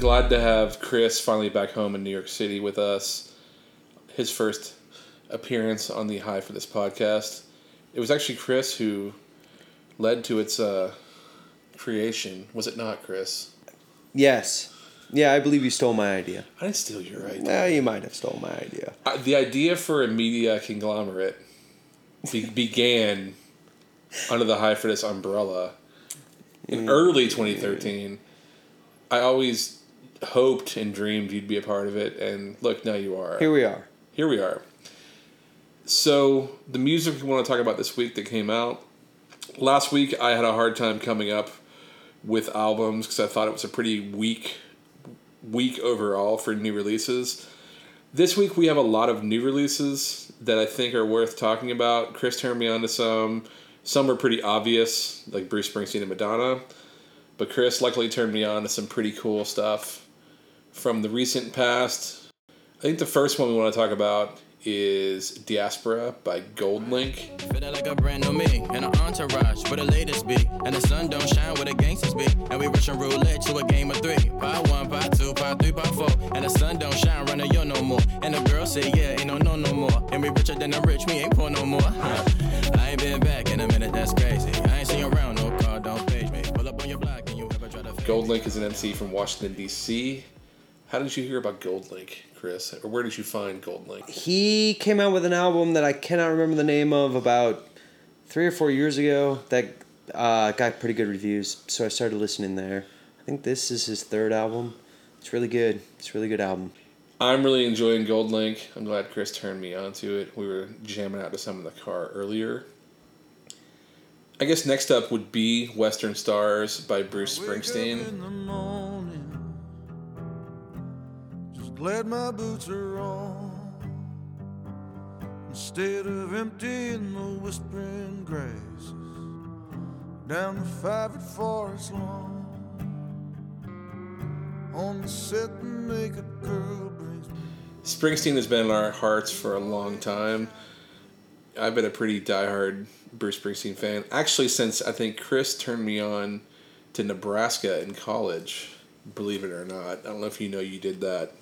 glad to have Chris finally back home in New York City with us. His first appearance on the High for this podcast. It was actually Chris who led to its creation. Was it not, Chris? Yes. Yeah, I believe you stole my idea. I didn't steal your idea. Well, you might have stole my idea. The idea for a media conglomerate began under the High for this umbrella in early 2013. I always hoped and dreamed you'd be a part of it, and look, now you are. Here we are. So, the music we want to talk about this week that came out. Last week, I had a hard time coming up with albums because I thought it was a pretty weak week overall for new releases. This week, we have a lot of new releases that I think are worth talking about. Chris turned me on to some. Some are pretty obvious, like Bruce Springsteen and Madonna. But Chris luckily turned me on to some pretty cool stuff from the recent past. I think the first one we want to talk about is Diaspora by Goldlink. Feeling like a brand new me and an entourage where the latest be. And the sun don't shine where the gangsters be. And we rushing roulette to a game of three. Part one, part two, part three, part four. And the sun don't shine, runner, you're no more. And the girl say, yeah, ain't no more. And we richer than the rich, we ain't poor no more. I ain't been back in a minute, that's crazy. I ain't seen around, no car, don't page me. Pull up on your block and you ever try to. Goldlink is an MC from Washington, D.C. How did you hear about Goldlink, Chris? Or where did you find Goldlink? He came out with an album that I cannot remember the name of about 3 or 4 years ago that got pretty good reviews, so I started listening there. I think this is his third album. It's really good. It's a really good album. I'm really enjoying Goldlink. I'm glad Chris turned me onto it. We were jamming out to some in the car earlier. I guess next up would be Western Stars by Bruce Springsteen. Glad my boots are on instead of emptying the whispering grasses down the 5 at 4 lawn on the set and make a girl brings me. Springsteen has been in our hearts for a long time. I've been a pretty diehard Bruce Springsteen fan. Actually, since I think Chris turned me on to Nebraska in college, believe it or not. I don't know if you know you did that.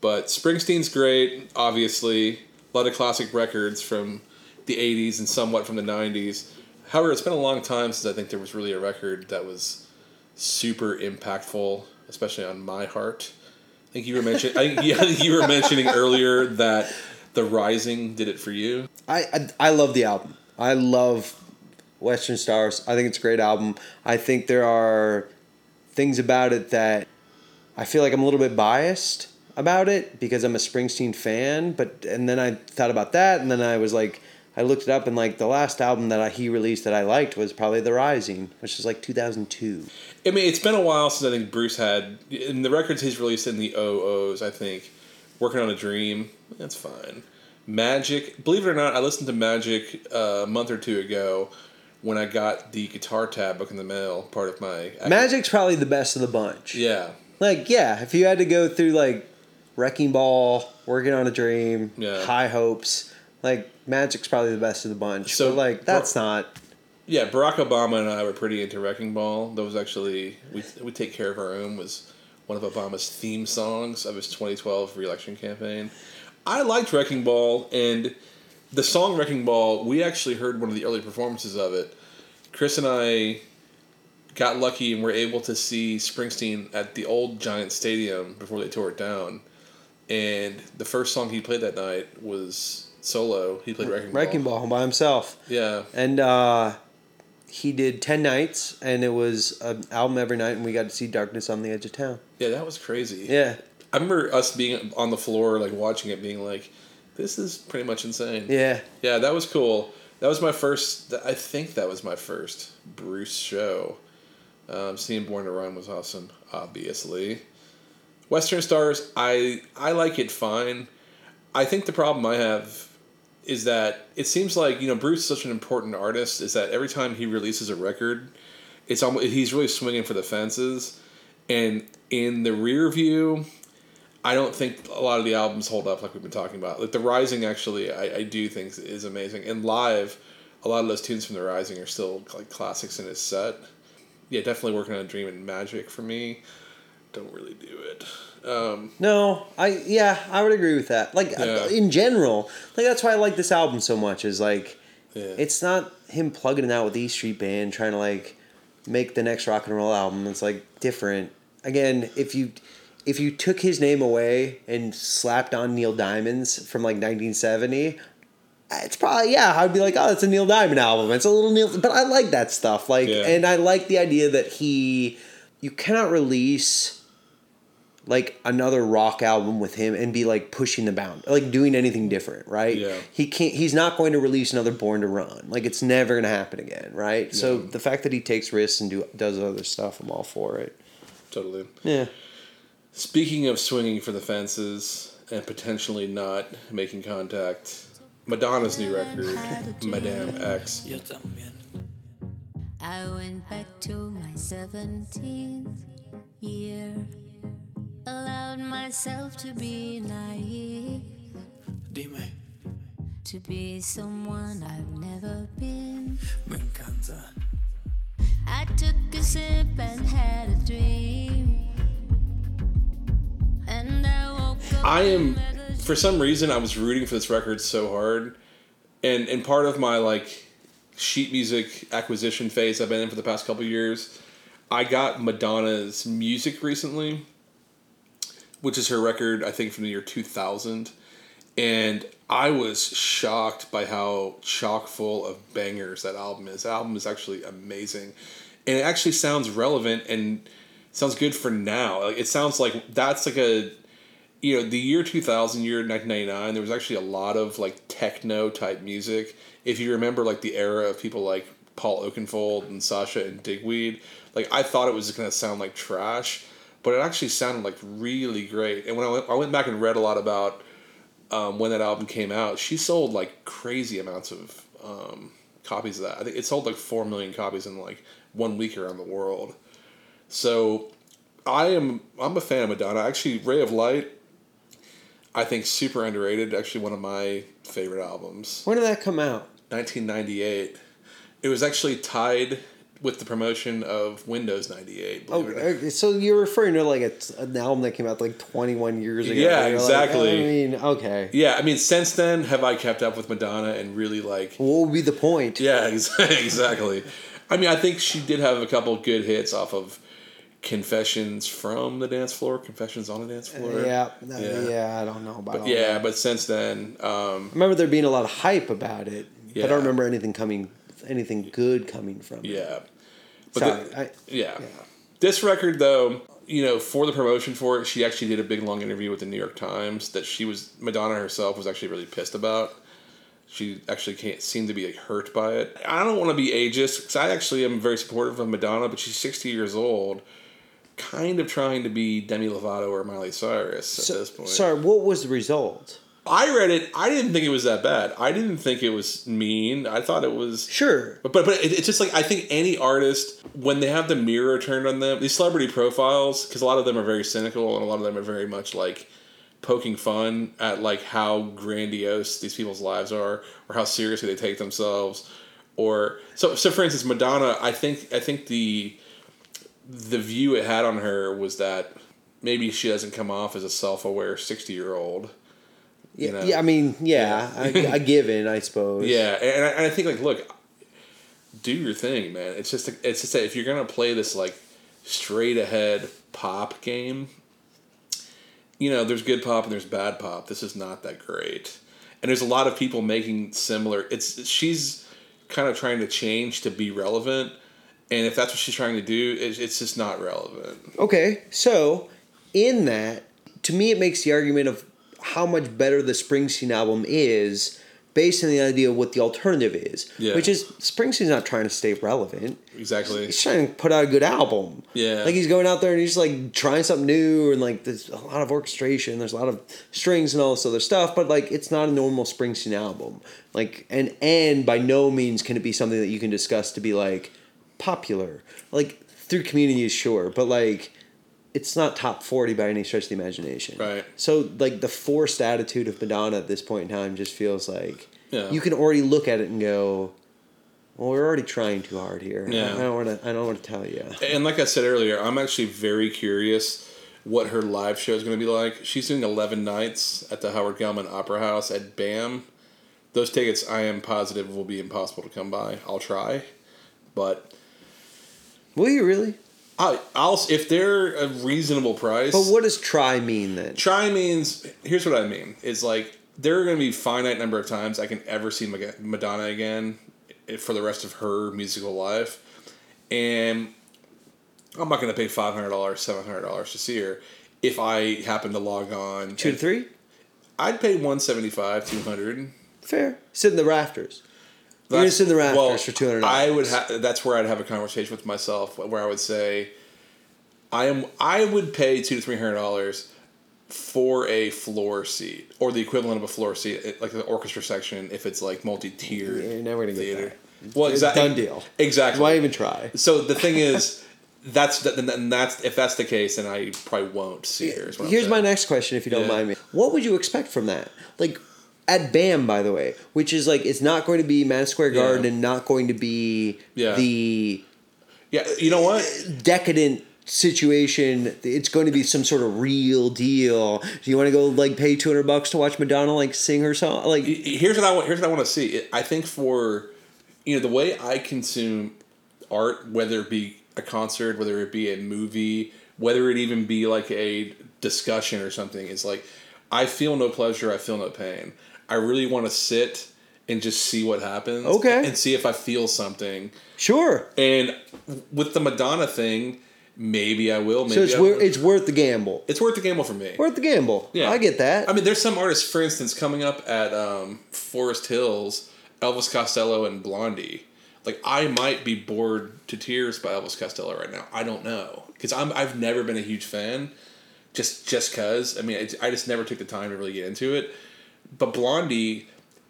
But Springsteen's great, obviously. A lot of classic records from the 80s and somewhat from the 90s. However, it's been a long time since I think there was really a record that was super impactful, especially on my heart. I think you were mentioning earlier that The Rising did it for you. I love the album. I love Western Stars. I think it's a great album. I think there are things about it that I feel like I'm a little bit biased about it because I'm a Springsteen fan, and then I thought about that, and then I was like, I looked it up, and like the last album that he released that I liked was probably The Rising, which is like 2002. I mean, it's been a while since I think Bruce had, in the records he's released in the '00s, I think, Working on a Dream, that's fine. Magic, believe it or not, I listened to Magic a month or two ago when I got the guitar tab book in the mail, part of my... Magic's probably the best of the bunch. Yeah. Like, yeah, if you had to go through like Wrecking Ball, Working on a Dream, yeah. High Hopes. Like, Magic's probably the best of the bunch. So, but like, that's not... Yeah, Barack Obama and I were pretty into Wrecking Ball. That was actually... We Take Care of Our Own was one of Obama's theme songs of his 2012 re-election campaign. I liked Wrecking Ball, and the song Wrecking Ball, we actually heard one of the early performances of it. Chris and I got lucky and were able to see Springsteen at the old Giant Stadium before they tore it down. And the first song he played that night was solo. He played Wrecking Ball by himself. Yeah. And he did 10 nights, and it was an album every night, and we got to see Darkness on the Edge of Town. Yeah, that was crazy. Yeah. I remember us being on the floor, like watching it, being like, this is pretty much insane. Yeah. Yeah, that was cool. That was my first, I think that was my first Bruce show. Seeing Born to Run was awesome, obviously. Western Stars, I like it fine. I think the problem I have is that it seems like, you know, Bruce is such an important artist, is that every time he releases a record, it's almost, he's really swinging for the fences. And in the rear view, I don't think a lot of the albums hold up like we've been talking about. Like The Rising, actually, I do think is amazing. And live, a lot of those tunes from The Rising are still like classics in his set. Yeah, definitely Working on a Dream and Magic for me. don't really do it. I would agree with that. Like, yeah. In general, like, that's why I like this album so much, is like, yeah. It's not him plugging it out with the E Street Band trying to like make the next rock and roll album. It's like different. Again, if you took his name away and slapped on Neil Diamond's from like 1970, it's probably, yeah, I'd be like, oh, it's a Neil Diamond album. It's a little Neil, but I like that stuff. Like, yeah. And I like the idea that you cannot release like another rock album with him and be like pushing the bound, like doing anything different. Right. Yeah. He can't, he's not going to release another Born to Run. Like, it's never going to happen again. Right. Yeah. So the fact that he takes risks and does other stuff, I'm all for it. Totally. Yeah. Speaking of swinging for the fences and potentially not making contact, Madonna's new record, Madame X. I went back to my 17th year, allowed myself to be naive, to be someone I've never been. I took a sip and had a dream, and I woke up. For some reason, I was rooting for this record so hard, and part of my like sheet music acquisition phase I've been in for the past couple of years, I got Madonna's Music recently, which is her record I think from the year 2000, and I was shocked by how chock full of bangers that album is. That album is actually amazing, and it actually sounds relevant and sounds good for now. Like, it sounds like that's like a, you know, the year 2000, year 1999, there was actually a lot of, like, techno-type music. If you remember, like, the era of people like Paul Oakenfold and Sasha and Digweed, like, I thought it was going to sound like trash, but it actually sounded, like, really great. And when I went back and read a lot about when that album came out, she sold, like, crazy amounts of copies of that. I think it sold, like, 4 million copies in, like, 1 week around the world. So, I'm a fan of Madonna. Actually, Ray of Light, I think super underrated. Actually, one of my favorite albums. When did that come out? 1998. It was actually tied with the promotion of Windows 98. Oh, so you're referring to like an album that came out like 21 years ago. Yeah, exactly. Like, I mean, okay. Yeah, I mean, since then, have I kept up with Madonna and really like... What would be the point? Yeah, exactly. I mean, I think she did have a couple good hits off of Confessions from the Dance Floor, Confessions on the Dance Floor. Yeah, I don't know about that. Yeah, but since then... I remember there being a lot of hype about it, but I don't remember anything good coming from it. Yeah. But this record, though, you know, for the promotion for it, she actually did a big, long interview with the New York Times that Madonna herself was actually really pissed about. She actually can't seem to be like, hurt by it. I don't want to be ageist, because I actually am very supportive of Madonna, but she's 60 years old. Kind of trying to be Demi Lovato or Miley Cyrus at this point. Sorry, what was the result? I read it. I didn't think it was that bad. I didn't think it was mean. I thought it was... Sure. But it's just like, I think any artist, when they have the mirror turned on them, these celebrity profiles, because a lot of them are very cynical and a lot of them are very much like poking fun at like how grandiose these people's lives are or how seriously they take themselves. Or so for instance, Madonna, I think the view it had on her was that maybe she doesn't come off as a self-aware 60-year-old. I give in, I suppose. Yeah, and I think like, look, do your thing, man. It's just that if you're gonna play this like straight ahead pop game, you know, there's good pop and there's bad pop. This is not that great, and there's a lot of people making similar. She's kind of trying to change to be relevant, and if that's what she's trying to do, it's just not relevant. Okay, so in that, to me, it makes the argument of how much better the Springsteen album is based on the idea of what the alternative is, which is Springsteen's not trying to stay relevant. Exactly. He's trying to put out a good album. Yeah. Like he's going out there and he's like trying something new, and like there's a lot of orchestration, there's a lot of strings and all this other stuff, but like it's not a normal Springsteen album. Like, and by no means can it be something that you can discuss to be like popular. Like through community is sure, but like it's not top 40 by any stretch of the imagination. Right. So, like, the forced attitude of Madonna at this point in time just feels like... Yeah. You can already look at it and go, well, we're already trying too hard here. Yeah. I don't want to tell you. And like I said earlier, I'm actually very curious what her live show is going to be like. She's doing 11 nights at the Howard Gellman Opera House at BAM. Those tickets, I am positive, will be impossible to come by. I'll try, but... Will you really? I'll if they're a reasonable price. But what does try mean then? Try means... Here's what I mean. It's like, there are going to be a finite number of times I can ever see Madonna again for the rest of her musical life. And I'm not going to pay $500, $700 to see her. If I happen to log on... 2 to 3? I'd pay $175, $200. Fair. Sit in the rafters. You're just in the rafters for $200. I would that's where I'd have a conversation with myself, where I would say, I would pay $200 to $300 for a floor seat, or the equivalent of a floor seat, like the orchestra section, if it's like multi-tiered. You're never going to get that. Well, exactly. Done deal. Exactly. Why even try? So the thing is, if that's the case, then I probably won't see her. Here's my next question, if you don't mind me. What would you expect from that? Like, at BAM, by the way, which is like, it's not going to be Madison Square Garden and not going to be the... Yeah, you know what? Decadent situation. It's going to be some sort of real deal. Do you want to go like pay $200 to watch Madonna like sing her song? Like, here's what I want to see. I think for, you know, the way I consume art, whether it be a concert, whether it be a movie, whether it even be like a discussion or something, is like, I feel no pleasure, I feel no pain. I really want to sit and just see what happens. Okay. And see if I feel something. Sure. And with the Madonna thing, maybe I will. Maybe so it's worth the gamble. It's worth the gamble for me. Worth the gamble. Yeah. I get that. I mean, there's some artists, for instance, coming up at Forest Hills, Elvis Costello and Blondie. Like, I might be bored to tears by Elvis Costello right now. I don't know. Because I've never been a huge fan. Just because. I mean, I just never took the time to really get into it. But Blondie,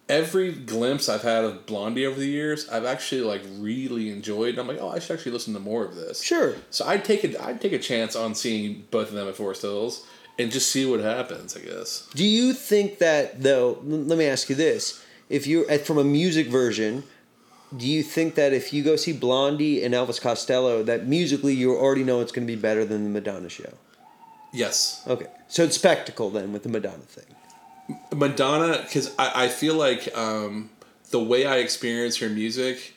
every glimpse I've had of Blondie over the years, I've actually like really enjoyed. And I'm like, oh, I should actually listen to more of this. Sure. So I'd take a chance on seeing both of them at Forest Hills and just see what happens, I guess. Do you think that, though, let me ask you this. If you're from a music version, do you think that if you go see Blondie and Elvis Costello, that musically you already know it's going to be better than the Madonna show? Yes. Okay. So it's spectacle then with the Madonna thing. Madonna, because I feel like the way I experience her music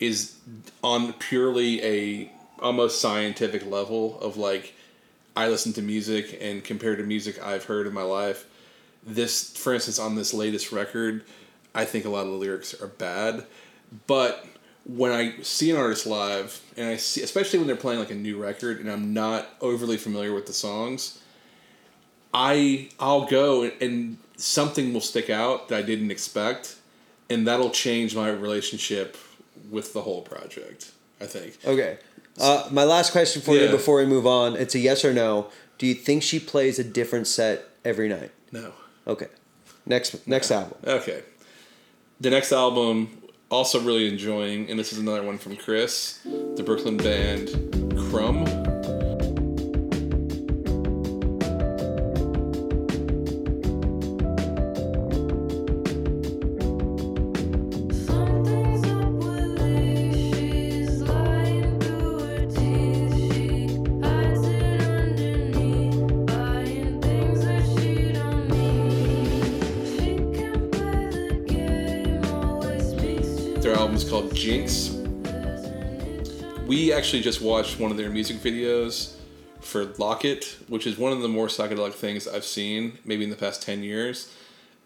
is on purely a almost scientific level of like, I listen to music and compared to music I've heard in my life. This, for instance, on this latest record, I think a lot of the lyrics are bad. But when I see an artist live, and I see, especially when they're playing like a new record, and I'm not overly familiar with the songs, I'll go and something will stick out that I didn't expect, and that'll change my relationship with the whole project, I think. Okay. My last question for you before we move on, it's a yes or no. Do you think she plays a different set every night? No. Okay. Next album. Okay. The next album... Also really enjoying, and this is another one from Chris, the Brooklyn band Crumb. Actually just watched one of their music videos for Lock It, which is one of the more psychedelic things I've seen maybe in the past 10 years.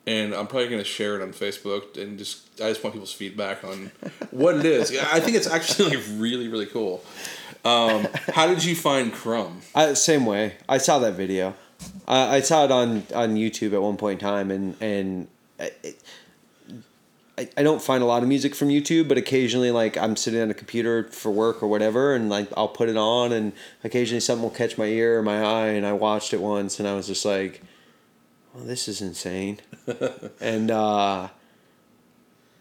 And I'm probably going to share it on Facebook, and I just want people's feedback on what it is. I think it's actually like really, really cool. How did you find Crumb? Same way. I saw that video. I saw it on YouTube at one point in time, I don't find a lot of music from YouTube, but occasionally, like, I'm sitting on a computer for work or whatever, and, like, I'll put it on, and occasionally something will catch my ear or my eye, and I watched it once, and I was just like, well, this is insane. and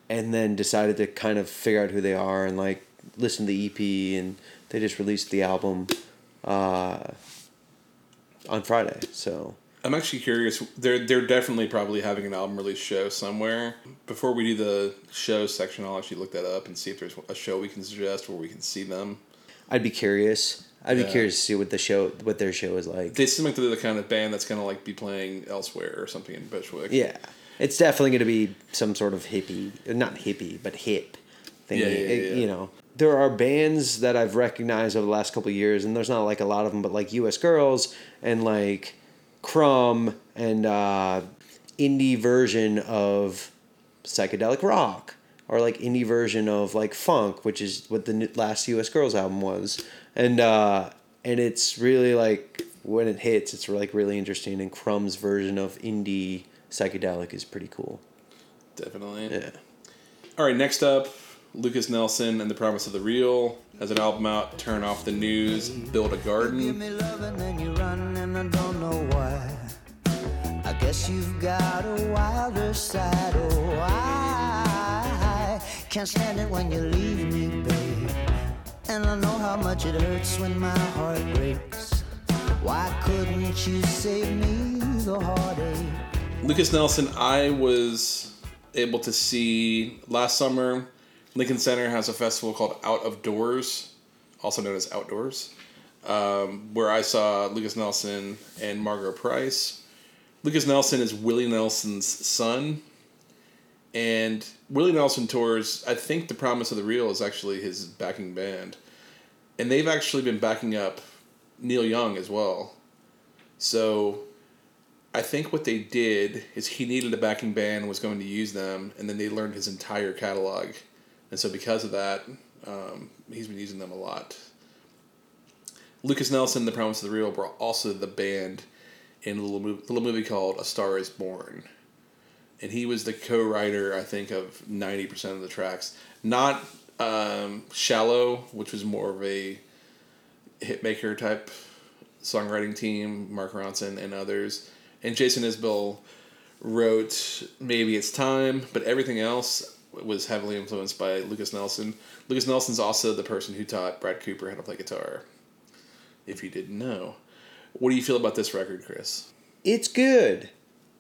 then decided to kind of figure out who they are and, like, listen to the EP, and they just released the album on Friday, so... I'm actually curious. They're definitely probably having an album release show somewhere. Before we do the show section, I'll actually look that up and see if there's a show we can suggest where we can see them. I'd be curious. I'd be curious to see what their show is like. They seem like they're the kind of band that's going to like be playing elsewhere or something in Bushwick. Yeah, it's definitely going to be some sort of hippie, not hippie, but hip thing. Yeah. You know, there are bands that I've recognized over the last couple of years, and there's not like a lot of them, but like U.S. Girls and like Crumb and indie version of psychedelic rock. Or like indie version of like funk, which is what the last U.S. Girls album was, and it's really like when it hits, it's like really interesting. And Crumb's version of indie psychedelic is pretty cool. Definitely. Yeah. All right. Next up, Lucas Nelson and The Promise of the Real has an album out. Turn Off the News, Build a Garden. You give me love and then you run and I don't know why. I guess you've got a wilder side. Oh, can't stand it when you leave me, babe. And I know how much it hurts when my heart breaks. Why couldn't you save me the heartache? Lucas Nelson, I was able to see last summer. Lincoln Center has a festival called Out of Doors, also known as Outdoors, where I saw Lucas Nelson and Margot Price. Lucas Nelson is Willie Nelson's son. And Willie Nelson tours, I think The Promise of the Real is actually his backing band. And they've actually been backing up Neil Young as well. So I think what they did is he needed a backing band and was going to use them. And then they learned his entire catalog. And so because of that, he's been using them a lot. Lucas Nelson and The Promise of the Real were also the band in a little movie called A Star is Born. And he was the co-writer, I think, of 90% of the tracks. Not Shallow, which was more of a hitmaker type songwriting team, Mark Ronson and others. And Jason Isbell wrote Maybe It's Time, but everything else was heavily influenced by Lucas Nelson. Lucas Nelson's also the person who taught Brad Cooper how to play guitar, if you didn't know. What do you feel about this record, Chris? It's good.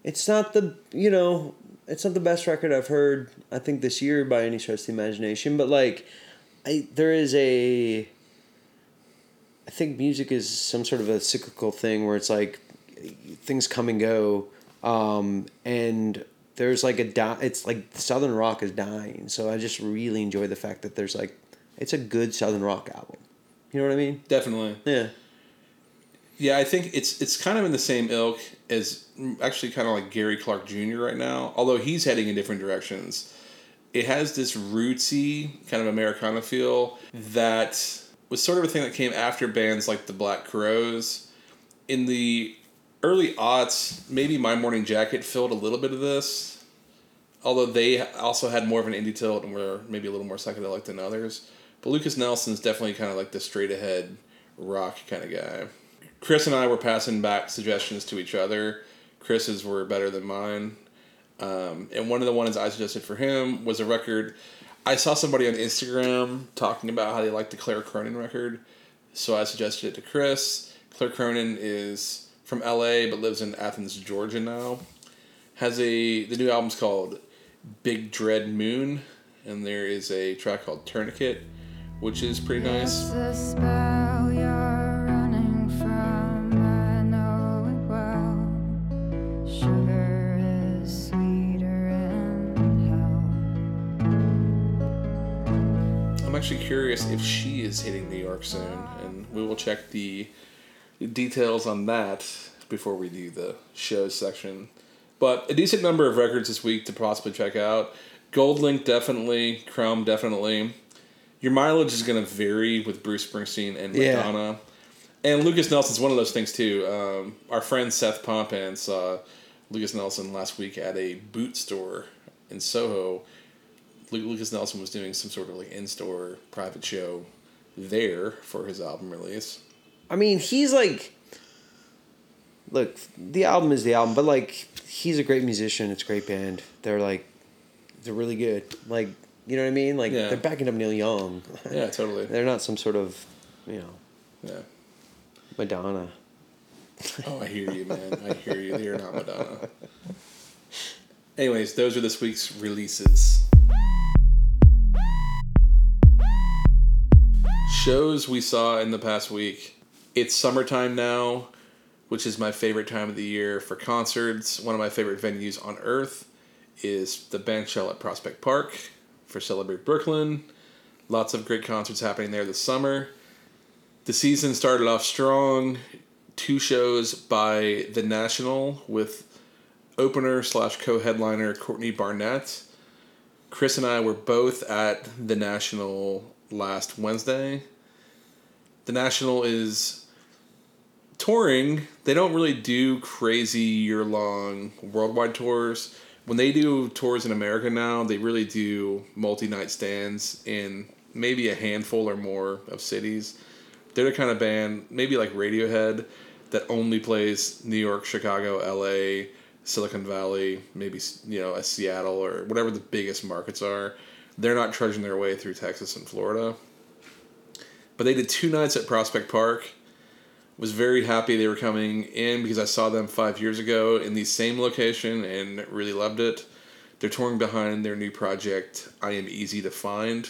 It's not the best record I've heard, I think, this year by any stretch of the imagination. But, like, I think music is some sort of a cyclical thing where it's, like, things come and go. And there's, like, it's, like, Southern rock is dying. So I just really enjoy the fact that there's, like, it's a good Southern rock album. You know what I mean? Definitely. Yeah. Yeah, I think it's kind of in the same ilk as actually kind of like Gary Clark Jr. right now, although he's heading in different directions. It has this rootsy kind of Americana feel that was sort of a thing that came after bands like the Black Crowes. In the early aughts, maybe My Morning Jacket filled a little bit of this, although they also had more of an indie tilt and were maybe a little more psychedelic than others. But Lucas Nelson's definitely kind of like the straight-ahead rock kind of guy. Chris and I were passing back suggestions to each other. Chris's were better than mine. And one of the ones I suggested for him was a record. I saw somebody on Instagram talking about how they liked the Claire Cronin record. So I suggested it to Chris. Claire Cronin is from LA but lives in Athens, Georgia now. The new album's called Big Dread Moon. And there is a track called Tourniquet, which is pretty nice. Actually curious if she is hitting New York soon, and we will check the details on that before we do the show section. But a decent number of records this week to possibly check out. Goldlink definitely, Crumb definitely. Your mileage is going to vary with Bruce Springsteen and Madonna. Yeah. And Lucas Nelson's one of those things too. Our friend Seth Pompin saw Lucas Nelson last week at a boot store in Soho. Lucas Nelson was doing some sort of like in-store private show there for his album release. I mean, he's like, look, the album is the album, but like, he's a great musician. It's a great band. They're really good. Like, you know what I mean? Like, yeah. They're backing up Neil Young. Yeah, totally. They're not some sort of, Madonna. Oh, I hear you, man. I hear you. They're not Madonna. Anyways, those are this week's releases. Shows we saw in the past week. It's summertime now, which is my favorite time of the year for concerts. One of my favorite venues on earth is the Band Shell at Prospect Park for Celebrate Brooklyn. Lots of great concerts happening there this summer. The season started off strong. 2 shows by The National with opener/co-headliner Courtney Barnett. Chris and I were both at The National last Wednesday. The National is touring. They don't really do crazy year-long worldwide tours. When they do tours in America now, they really do multi-night stands in maybe a handful or more of cities. They're the kind of band, maybe like Radiohead, that only plays New York, Chicago, LA, Silicon Valley, maybe, you know, a Seattle or whatever the biggest markets are. They're not trudging their way through Texas and Florida. But they did 2 nights at Prospect Park. Was very happy they were coming in because I saw them 5 years ago in the same location and really loved it. They're touring behind their new project, I Am Easy to Find,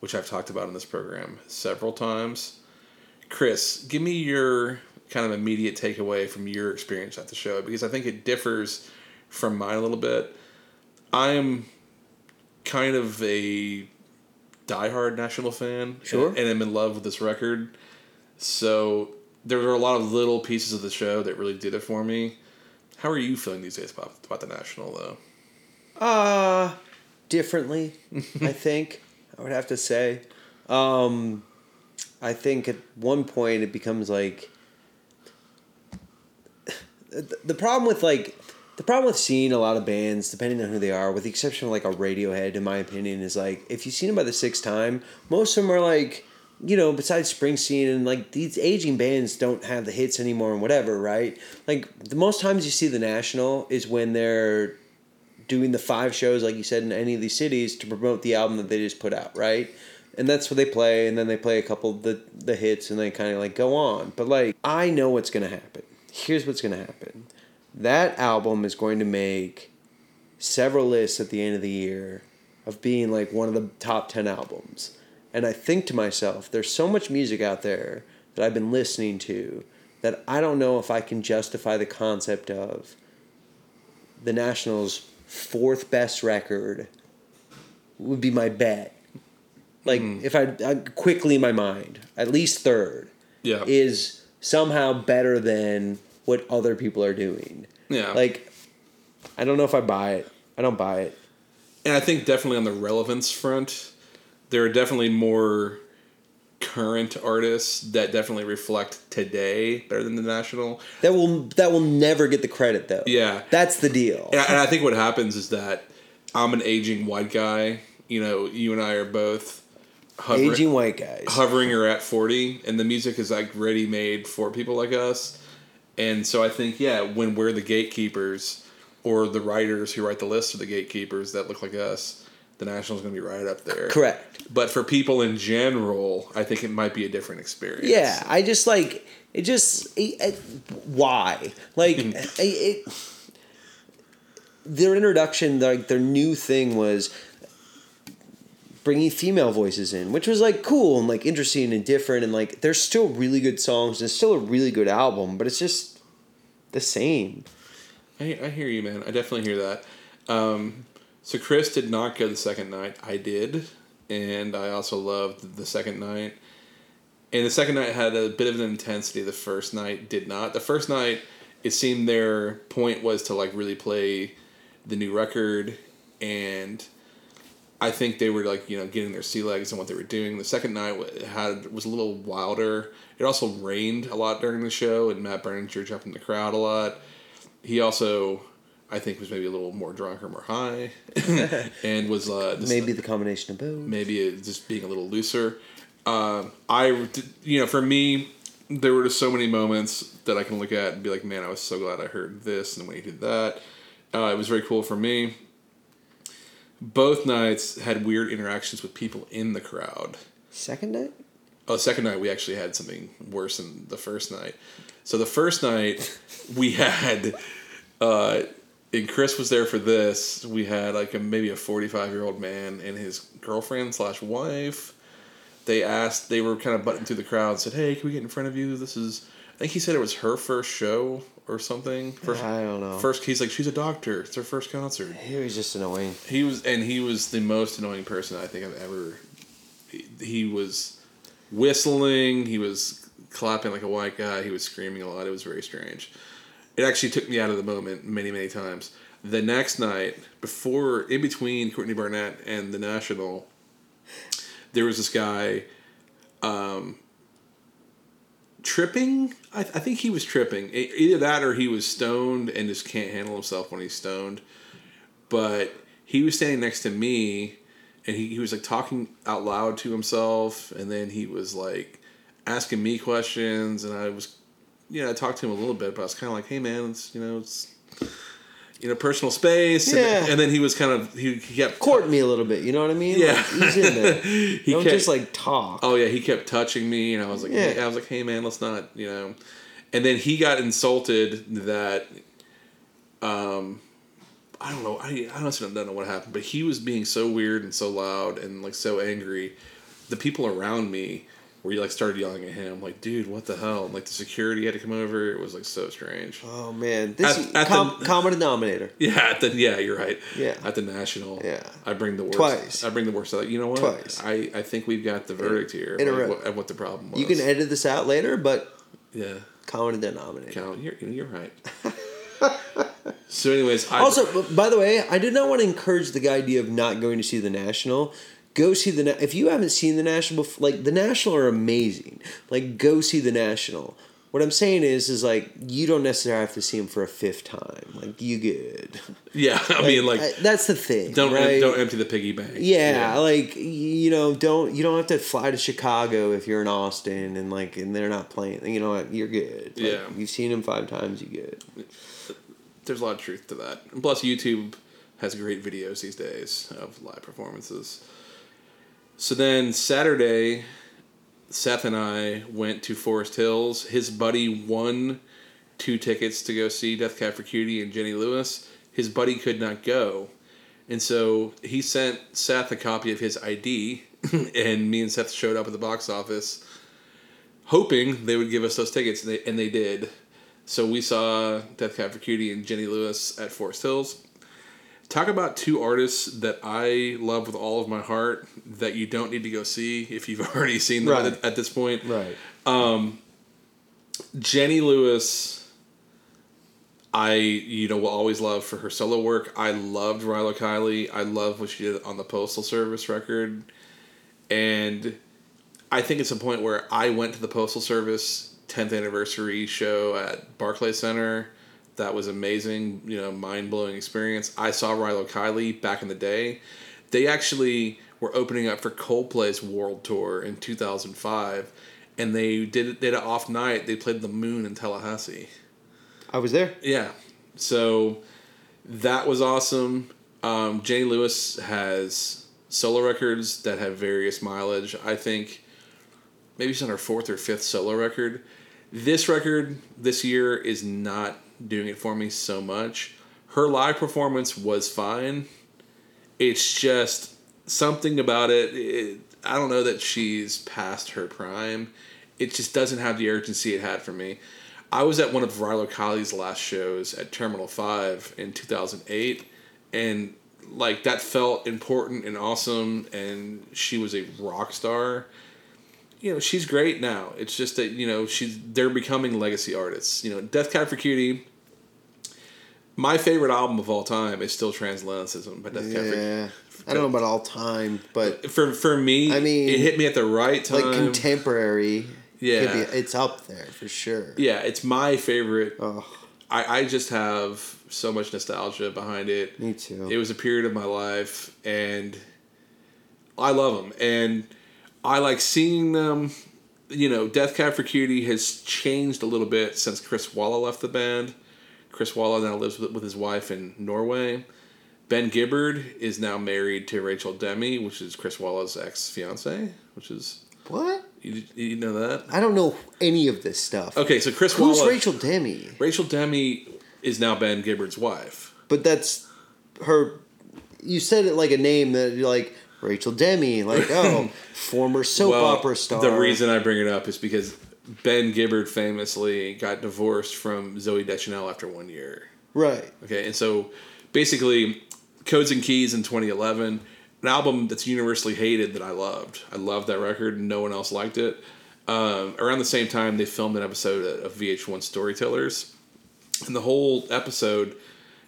which I've talked about in this program several times. Chris, give me your kind of immediate takeaway from your experience at the show, because I think it differs from mine a little bit. I am kind of a diehard National fan, sure, and I'm in love with this record. So there were a lot of little pieces of the show that really did it for me. How are you feeling these days about the National, though? Differently, I think, I would have to say. I think at one point it becomes like... The problem with seeing a lot of bands, depending on who they are, with the exception of like a Radiohead, in my opinion, is like, if you've seen them by the 6th time, most of them are like, you know, besides Springsteen and like these aging bands don't have the hits anymore and whatever, right? Like the most times you see the National is when they're doing the 5 shows, like you said, in any of these cities to promote the album that they just put out, right? And that's what they play, and then they play a couple of the hits and they kind of like go on. But like, I know what's going to happen. Here's what's going to happen. That album is going to make several lists at the end of the year of being like one of the top 10 albums. And I think to myself, there's so much music out there that I've been listening to that I don't know if I can justify the concept of the National's 4th best record would be my bet. Like, if I quickly in my mind, at least 3rd, yeah, is somehow better than what other people are doing. Yeah. Like, I don't know if I buy it. I don't buy it. And I think definitely on the relevance front, there are definitely more current artists that definitely reflect today better than the National. That will never get the credit, though. Yeah. That's the deal. And I think what happens is that I'm an aging white guy. You know, you and I are both... aging white guys. Hovering or at 40, and the music is like ready made for people like us. And so I think, yeah, when we're the gatekeepers or the writers who write the list are the gatekeepers that look like us, the National's going to be right up there. Correct. But for people in general, I think it might be a different experience. Yeah, I just like, it just, why? Like, their introduction, like their new thing was... bringing female voices in, which was like cool and like interesting and different, and like there's still really good songs and it's still a really good album, but it's just the same. I hear you, man. I definitely hear that. So Chris did not go the second night. I did, and I also loved the second night. And the second night had a bit of an intensity the first night did not. The first night, it seemed their point was to like really play the new record, and I think they were like, you know, getting their sea legs and what they were doing. The second night was a little wilder. It also rained a lot during the show, and Matt Berninger jumped in the crowd a lot. He also, I think, was maybe a little more drunk or more high, and was maybe the combination of both. Maybe it just being a little looser. For me, there were just so many moments that I can look at and be like, man, I was so glad I heard this, and when he did that, it was very cool for me. Both nights had weird interactions with people in the crowd. Second night? Oh, second night we actually had something worse than the first night. So the first night we had, and Chris was there for this, we had like a 45-year-old man and his girlfriend/wife they asked, they were kind of butting through the crowd and said, hey, can we get in front of you? This is, I think he said it was her first show or something. I don't know. First, he's like, she's a doctor. It's her first concert. He was just annoying. He was the most annoying person I think I've ever, he was whistling, he was clapping like a white guy, he was screaming a lot. It was very strange. It actually took me out of the moment many, many times. The next night, in between Courtney Barnett and The National, there was this guy tripping. I think he was tripping. Either that or he was stoned and just can't handle himself when he's stoned. But he was standing next to me, and he was like talking out loud to himself, and then he was like asking me questions, and I was... I talked to him a little bit, but I was kind of like, "Hey, man, it's personal space." Yeah. And then he was kind of he kept courting me a little bit. You know what I mean? Yeah. Like, he's in there. He kept just talk. Oh yeah, he kept touching me, and I was like, yeah. I was like, "Hey, man, let's not," you know. And then he got insulted that, I don't know, I honestly don't know what happened, but he was being so weird and so loud and like so angry. The people around me. Where you, started yelling at him. Like, dude, what the hell? And, the security had to come over. It was, so strange. Oh, man. Common denominator. Yeah. You're right. Yeah. At the National. Yeah. I bring the worst. Twice. I bring the worst out. You know what? Twice. I think we've got the verdict here. What the problem was. You can edit this out later, but... Yeah. Common denominator. You're right. So, anyways... Also, by the way, I did not want to encourage the idea of not going to see the National... Go see the... If you haven't seen the National before... The National are amazing. Go see the National. What I'm saying is you don't necessarily have to see them for a fifth time. You good. Yeah, I mean, that's the thing, Don't empty the piggy bank. Yeah, you don't have to fly to Chicago if you're in Austin and they're not playing. You know what? You're good. Yeah. You've seen them 5 times, you good. There's a lot of truth to that. And plus, YouTube has great videos these days of live performances. So then Saturday, Seth and I went to Forest Hills. His buddy won 2 tickets to go see Death Cab for Cutie and Jenny Lewis. His buddy could not go. And so he sent Seth a copy of his ID, and me and Seth showed up at the box office hoping they would give us those tickets, and they did. So we saw Death Cab for Cutie and Jenny Lewis at Forest Hills. Talk about 2 artists that I love with all of my heart that you don't need to go see if you've already seen them at this point. Right. Jenny Lewis, I will always love for her solo work. I loved Rilo Kiley. I love what she did on the Postal Service record. And I think it's a point where I went to the Postal Service 10th anniversary show at Barclays Center. That was amazing, mind-blowing experience. I saw Rilo Kiley back in the day. They actually were opening up for Coldplay's World Tour in 2005, and they did an off night. They played The Moon in Tallahassee. I was there. Yeah. So that was awesome. Jenny Lewis has solo records that have various mileage. I think maybe she's on her 4th or 5th solo record. This record this year is not... doing it for me so much. Her live performance was fine. It's just something about it, I don't know that she's past her prime. It just doesn't have the urgency it had for me. I was at one of Rilo Kiley's last shows at Terminal 5 in 2008, and that felt important and awesome, and she was a rock star. She's great now. It's just that, they're becoming legacy artists. Death Cab for Cutie, my favorite album of all time is still Transatlanticism by Death Cab for Cutie. Yeah. I don't know about all time, but... For me, it hit me at the right time. Contemporary. Yeah. It's up there, for sure. Yeah, it's my favorite. Oh. I just have so much nostalgia behind it. Me too. It was a period of my life, and I love them. And... I like seeing them. Death Cab for Cutie has changed a little bit since Chris Walla left the band. Chris Walla now lives with his wife in Norway. Ben Gibbard is now married to Rachel Demme, which is Chris Walla's ex-fiancée, which is... What? You know that? I don't know any of this stuff. Okay, so Chris Walla... Who's Rachel Demme? Rachel Demme is now Ben Gibbard's wife. But that's her... You said it like a name that you're like... Rachel Demme, like, oh, former soap opera star. The reason I bring it up is because Ben Gibbard famously got divorced from Zooey Deschanel after 1 year. Right. Okay, and so basically Codes and Keys in 2011, an album that's universally hated that I loved. I loved that record and no one else liked it. Around the same time, they filmed an episode of VH1 Storytellers. And the whole episode,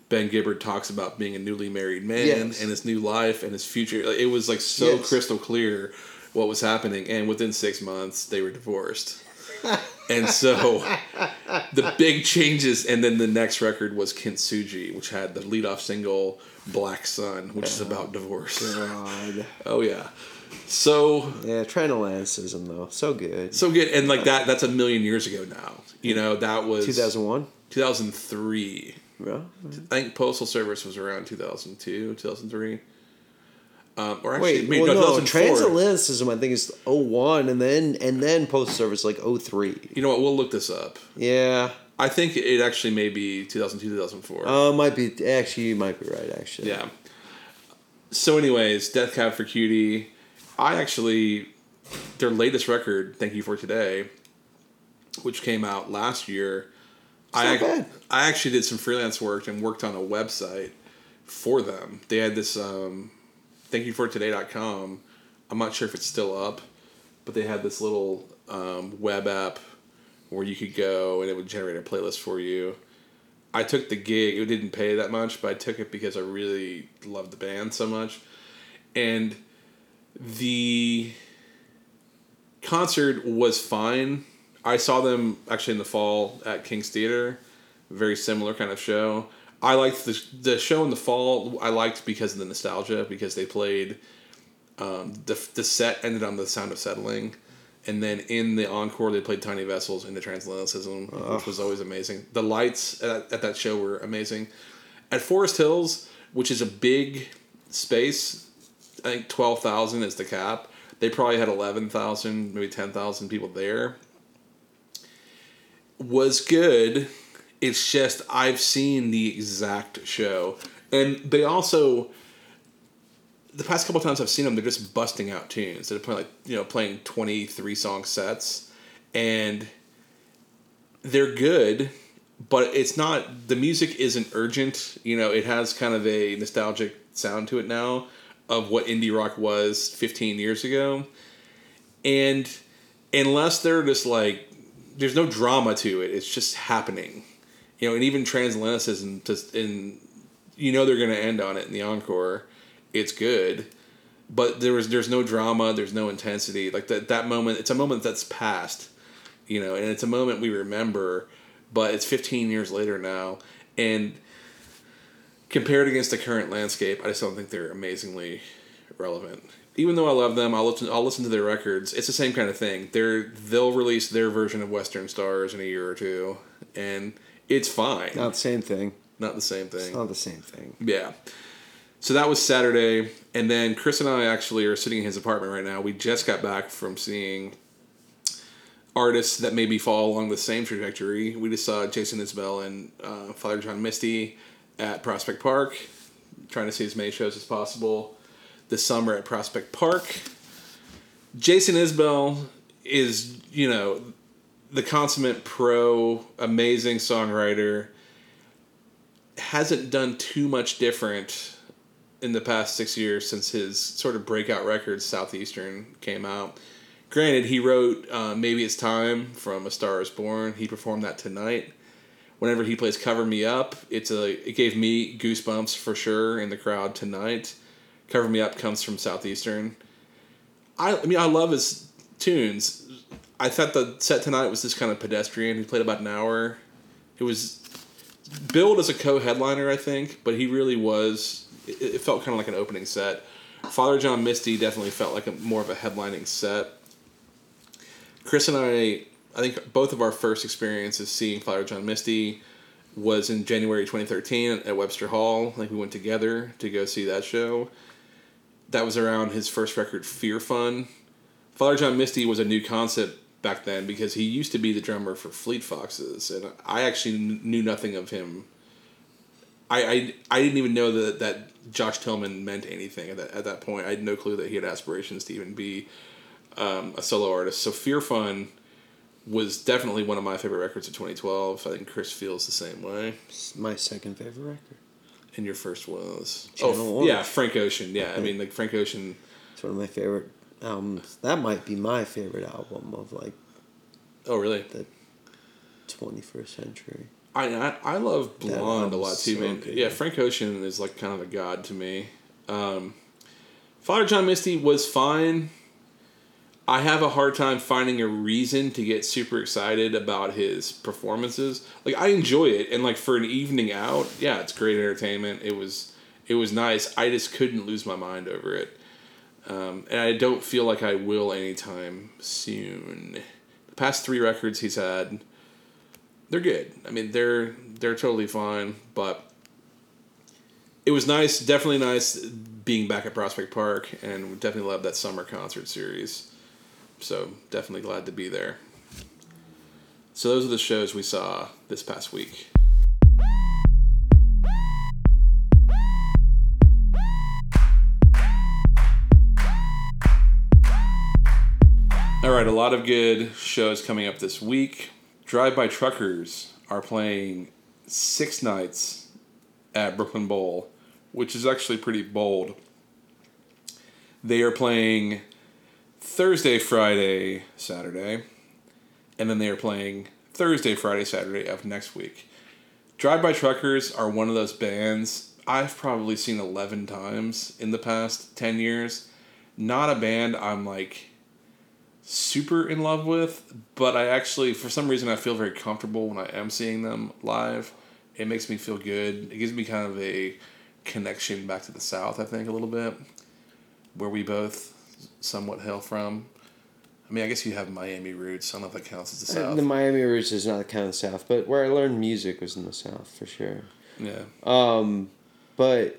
Ben Gibbard talks about being a newly married man and his new life and his future. It was like so crystal clear what was happening. And within 6 months, they were divorced. And so the big changes. And then the next record was Kintsugi, which had the leadoff single Black Sun, which is about divorce. God. Oh, yeah. So yeah, Transatlanticism though, so good, so good, and like that's a million years ago now. You know, that was 2001, 2003. Well, I think Postal Service was around 2002, 2003. Or actually, wait, maybe, well, no, Transatlanticism I think is 01, and then Postal Service like 03. You know what? We'll look this up. Yeah, I think it actually may be 2002, 2004. Might be actually. You might be right. Actually, yeah. So, anyways, Death Cab for Cutie. I actually, their latest record, Thank You for Today, which came out last year, I actually did some freelance work and worked on a website for them. They had this thankyoufortoday.com. I'm not sure if it's still up, but they had this little web app where you could go and it would generate a playlist for you. I took the gig. It didn't pay that much, but I took it because I really loved the band so much. And the concert was fine. I saw them actually in the fall at King's Theater. Very similar kind of show. I liked the show in the fall. I liked because of the nostalgia, because they played... The set ended on The Sound of Settling. And then in the encore, they played Tiny Vessels into Transatlanticism, which was always amazing. The lights at that show were amazing. At Forest Hills, which is a big space... I think 12,000 is the cap. They probably had 11,000, maybe 10,000 people there. Was good. It's just I've seen the exact show. And they also, the past couple times I've seen them, they're just busting out tunes. They're playing, like, you know, playing 23 song sets. And they're good, but it's not, the music isn't urgent. You know, it has kind of a nostalgic sound to it now, of what indie rock was 15 years ago. And unless they're just like, there's no drama to it. It's just happening. You know, and even Transatlanticism, just in, you know, they're going to end on it in the encore. It's good. But there's no drama. There's no intensity. Like that moment, it's a moment that's past, you know, and it's a moment we remember, but it's 15 years later now. And compared against the current landscape, I just don't think they're amazingly relevant. Even though I love them, I'll listen to their records. It's the same kind of thing. They'll release their version of Western Stars in a year or two, and it's fine. Not the same thing. It's not the same thing. Yeah. So that was Saturday, and then Chris and I actually are sitting in his apartment right now. We just got back from seeing artists that maybe fall along the same trajectory. We just saw Jason Isbell and Father John Misty at Prospect Park, trying to see as many shows as possible this summer at Prospect Park. Jason Isbell is, you know, the consummate pro, amazing songwriter. Hasn't done too much different in the past 6 years since his sort of breakout record, Southeastern, came out. Granted, he wrote Maybe It's Time from A Star is Born. He performed that tonight. Whenever he plays Cover Me Up, it gave me goosebumps for sure in the crowd tonight. Cover Me Up comes from Southeastern. I mean, I love his tunes. I thought the set tonight was just kind of pedestrian. He played about an hour. It was billed as a co-headliner, I think, but he really was. It felt kind of like an opening set. Father John Misty definitely felt like more of a headlining set. Chris and I think both of our first experiences seeing Father John Misty was in January 2013 at Webster Hall. I think we went together to go see that show. That was around his first record, Fear Fun. Father John Misty was a new concept back then because he used to be the drummer for Fleet Foxes, and I actually knew nothing of him I didn't even know that Josh Tillman meant anything at that point. I had no clue that he had aspirations to even be a solo artist. So Fear Fun was definitely one of my favorite records of 2012. I think Chris feels the same way. It's my second favorite record. And your first was? Channel Orange. Yeah, Frank Ocean. Yeah, okay. I mean, like, Frank Ocean. It's one of my favorite albums. That might be my favorite album of, like... Oh, really? The 21st century. I love Blonde a lot, too, so man. Good. Yeah, Frank Ocean is, like, kind of a god to me. Father John Misty was fine. I have a hard time finding a reason to get super excited about his performances. Like, I enjoy it, and, like, for an evening out, yeah, it's great entertainment. It was nice. I just couldn't lose my mind over it. And I don't feel like I will anytime soon. The past three records he's had, they're good. I mean, they're totally fine, but it was nice, definitely nice being back at Prospect Park, and definitely loved that summer concert series. So, definitely glad to be there. So, those are the shows we saw this past week. All right, a lot of good shows coming up this week. Drive-By Truckers are playing 6 nights at Brooklyn Bowl, which is actually pretty bold. They are playing Thursday, Friday, Saturday, and then they are playing Thursday, Friday, Saturday of next week. Drive-By Truckers are one of those bands I've probably seen 11 times in the past 10 years. Not a band I'm, like, super in love with, but I actually, for some reason, I feel very comfortable when I am seeing them live. It makes me feel good. It gives me kind of a connection back to the South, I think, a little bit, where we both somewhat hail from. I mean, I guess you have Miami roots. I don't know if that counts as the South. The Miami roots does not count as the South, but where I learned music was in the South for sure. Yeah. But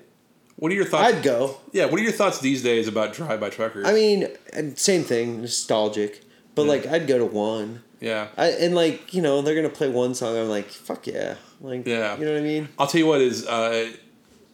what are your thoughts? I'd go. Yeah. What are your thoughts these days about Drive-By Truckers? I mean, same thing, nostalgic. But like, I'd go to one. Yeah. And you know, they're gonna play one song. I'm like, fuck yeah. Like, yeah. You know what I mean? I'll tell you what is.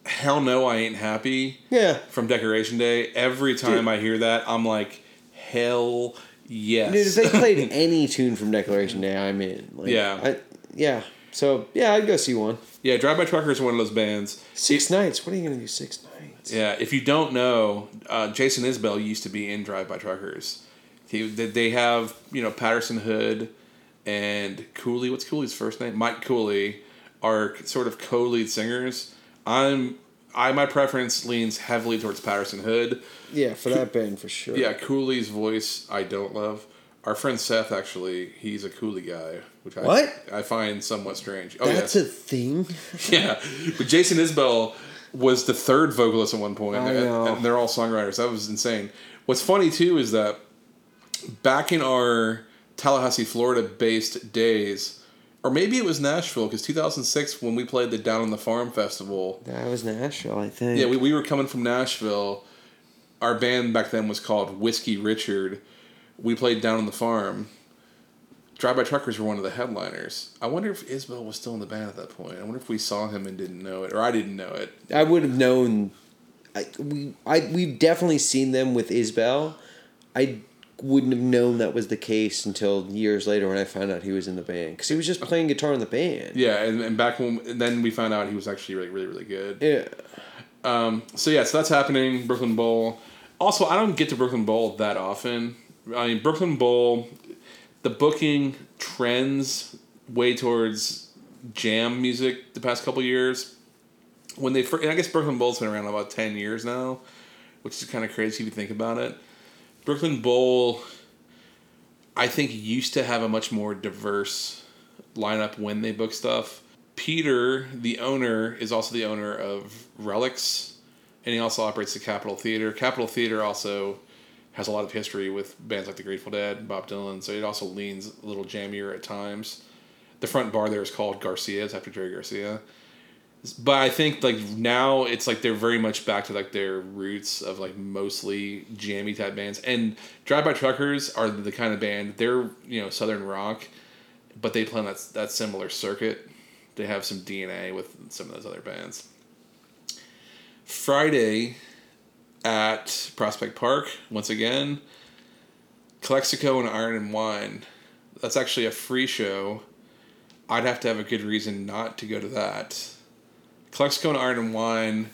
Hell No, I Ain't Happy. Yeah. From Decoration Day. Every time, dude, I hear that, I'm like, hell yes. Dude, if they played any tune from Decoration Day, I'm in. Like, yeah. Yeah. So, yeah, I'd go see one. Yeah, Drive-By Trucker is one of those bands. Six nights. What are you going to do 6 nights? Yeah. If you don't know, Jason Isbell used to be in Drive-By Truckers. They have, you know, Patterson Hood and Cooley. What's Cooley's first name? Mike Cooley are sort of co-lead singers. My preference leans heavily towards Patterson Hood. Yeah, for that band for sure. Yeah, Cooley's voice I don't love. Our friend Seth, actually, he's a Cooley guy, which I find somewhat strange. Oh, that's a thing. Yeah, but Jason Isbell was the third vocalist at one point, and they're all songwriters. That was insane. What's funny too is that back in our Tallahassee, Florida-based days. Or maybe it was Nashville, because 2006, when we played the Down on the Farm Festival... That was Nashville, I think. Yeah, we were coming from Nashville. Our band back then was called Whiskey Richard. We played Down on the Farm. Drive-By Truckers were one of the headliners. I wonder if Isbell was still in the band at that point. I wonder if we saw him and didn't know it, or I didn't know it. I would have known... We've definitely seen them with Isbell. I wouldn't have known that was the case until years later when I found out he was in the band, because he was just playing guitar in the band. Yeah, and back when, and then we found out he was actually really, really, really good. Yeah. So that's happening. Brooklyn Bowl. Also, I don't get to Brooklyn Bowl that often. I mean, Brooklyn Bowl, the booking trends way towards jam music the past couple years. When they first, and I guess Brooklyn Bowl's been around about 10 years now, which is kind of crazy if you think about it. Brooklyn Bowl, I think, used to have a much more diverse lineup when they book stuff. Peter, the owner, is also the owner of Relics, and he also operates the Capitol Theater. Capitol Theater also has a lot of history with bands like the Grateful Dead, Bob Dylan, so it also leans a little jammier at times. The front bar there is called Garcia's, after Jerry Garcia. But I think, like, now it's like they're very much back to, like, their roots of, like, mostly jammy type bands. And Drive-By Truckers are the kind of band, they're, you know, Southern rock, but they play on that similar circuit They have some DNA with some of those other bands. Friday at Prospect Park, once again, Calexico and Iron and Wine. That's actually a free show. I'd have to have a good reason not to go to that. Calexico and Iron and Wine,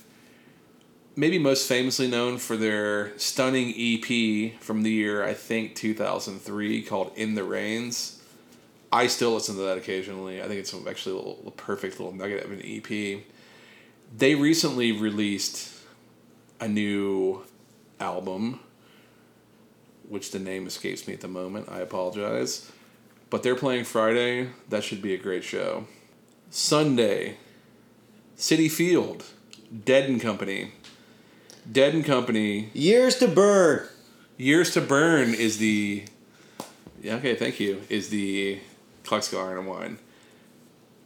maybe most famously known for their stunning EP from the year, I think, 2003, called In the Rains. I still listen to that occasionally. I think it's actually a perfect little nugget of an EP. They recently released a new album, which the name escapes me at the moment. I apologize. But they're playing Friday. That should be a great show. Sunday, City Field, Dead and Company. Dead and Company. Years to Burn. Years to Burn is the... Yeah, okay, thank you. Is the Calexico Iron and Wine.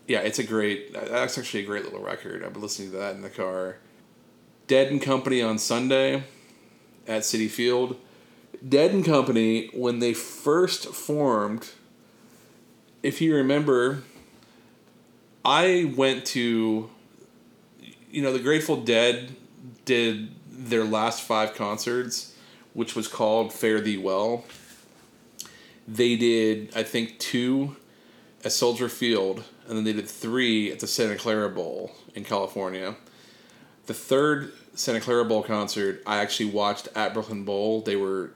Yeah, it's a great... That's actually a great little record. I've been listening to that in the car. Dead and Company on Sunday at City Field. Dead and Company, when they first formed, if you remember, I went to... You know, the Grateful Dead did their last 5 concerts, which was called Fare Thee Well. They did, I think, 2 at Soldier Field, and then they did 3 at the Santa Clara Bowl in California. The third Santa Clara Bowl concert, I actually watched at Brooklyn Bowl. They were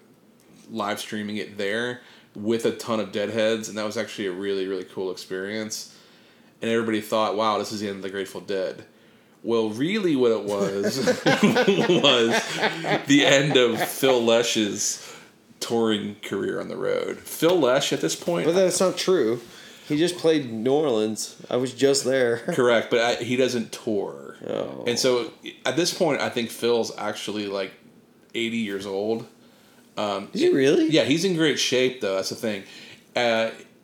live streaming it there with a ton of Deadheads, and that was actually a really, really cool experience. And everybody thought, wow, this is the end of the Grateful Dead. Well, really what it was was the end of Phil Lesh's touring career on the road. Phil Lesh at this point... But that's not true. He just played New Orleans. I was just there. Correct, but he doesn't tour. Oh. And so at this point, I think Phil's actually like 80 years old. Is he really? Yeah, he's in great shape, though. That's the thing.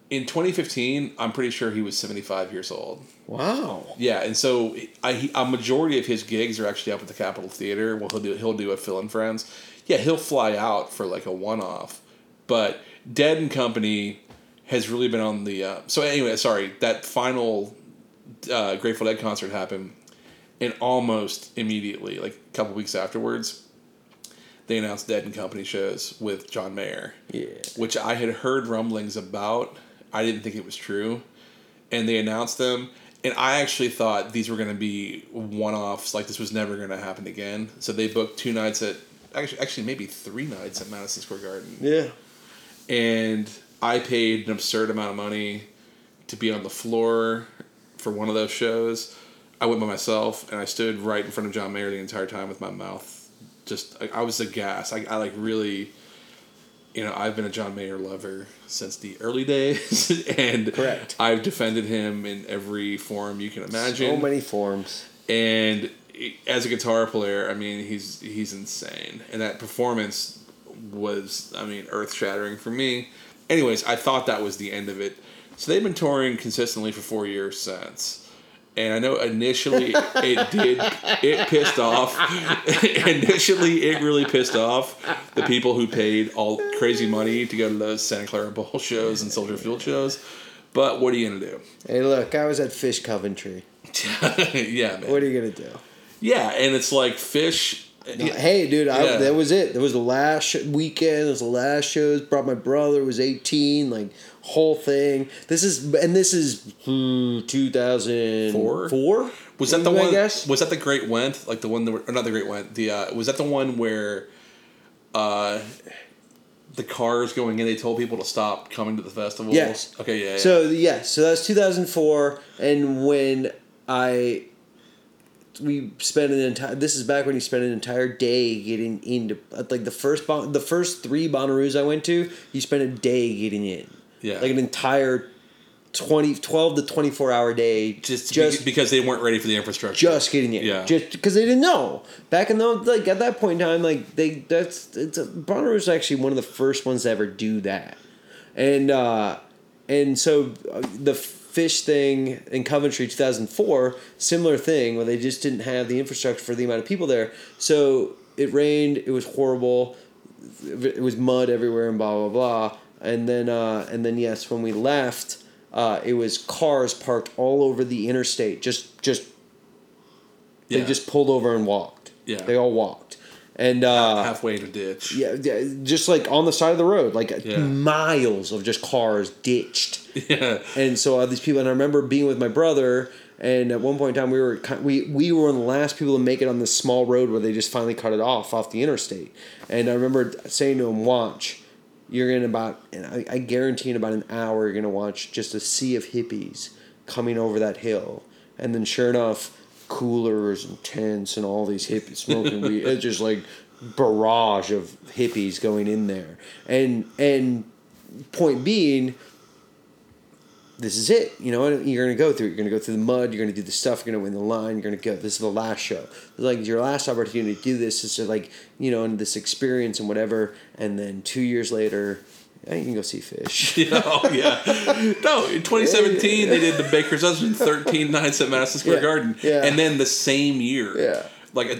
In 2015, I'm pretty sure he was 75 years old. Wow. Yeah, and so a majority of his gigs are actually up at the Capitol Theater. Well, he'll do a Phil and Friends. Yeah, he'll fly out for like a one-off. But Dead and Company has really been on the... so anyway, sorry, that final Grateful Dead concert happened, and almost immediately, like a couple weeks afterwards, they announced Dead and Company shows with John Mayer. Yeah. Which I had heard rumblings about. I didn't think it was true. And they announced them. And I actually thought these were going to be one-offs. Like, this was never going to happen again. So they booked 2 nights at... Actually, maybe 3 nights at Madison Square Garden. Yeah. And I paid an absurd amount of money to be on the floor for one of those shows. I went by myself, and I stood right in front of John Mayer the entire time with my mouth. Just... I was aghast. I like, really... You know, I've been a John Mayer lover since the early days, and correct. I've defended him in every form you can imagine. So many forms. And as a guitar player, I mean, he's insane. And that performance was, I mean, earth-shattering for me. Anyways, I thought that was the end of it. So they've been touring consistently for 4 years since. And I know initially it pissed off. Initially, it really pissed off the people who paid all crazy money to go to those Santa Clara Bowl shows and Soldier Field shows. But what are you going to do? Hey, look, I was at Fish Coventry. Yeah, man. What are you going to do? Yeah, and it's like Fish... No, hey, dude, that was it. That was the last weekend. It was the last shows. Brought my brother. Was 18. Like, whole thing. This is 2004. Was that the one? I guess? Was that the Great Went? Like the one that were, not the Great Went. The was that the one where the cars going in? They told people to stop coming to the festival. Yes. Okay. Yeah. So that was 2004, and when we spent an entire... This is back when you spent an entire day getting into... Like, the first 3 Bonnaroos I went to, you spent a day getting in. Yeah. Like, an entire 12 to 24-hour day. Just because they weren't ready for the infrastructure. Just getting in. Yeah. Just because they didn't know. Back in the... Like, at that point in time, like, Bonnaroo is actually one of the first ones to ever do that. And so, the... Fish thing in Coventry 2004, similar thing where they just didn't have the infrastructure for the amount of people there. So it rained, it was horrible, it was mud everywhere and blah blah blah. And then yes, when we left, It was cars parked all over the interstate. They just pulled over and walked. Yeah. They all walked. And halfway in a ditch. Yeah, just like on the side of the road, miles of just cars ditched. Yeah. And so these people, and I remember being with my brother, and at one point in time we were one of the last people to make it on this small road where they just finally cut it off the interstate. And I remember saying to him, "Watch, you're in about, and I guarantee in about an hour you're gonna watch just a sea of hippies coming over that hill." And then sure enough, coolers and tents and all these hippies smoking weed. It's just like barrage of hippies going in there. And point being, this is it. You know, you're going to go through it. You're going to go through the mud. You're going to do the stuff. You're going to win the line. You're going to go. This is the last show. Like, your last opportunity to do this is to, like, you know, and this experience and whatever. And then 2 years later, you can go see Fish. No, in 2017, they did The Baker's Dozen, 13 nights at Madison Square Garden. Yeah. And then the same year, a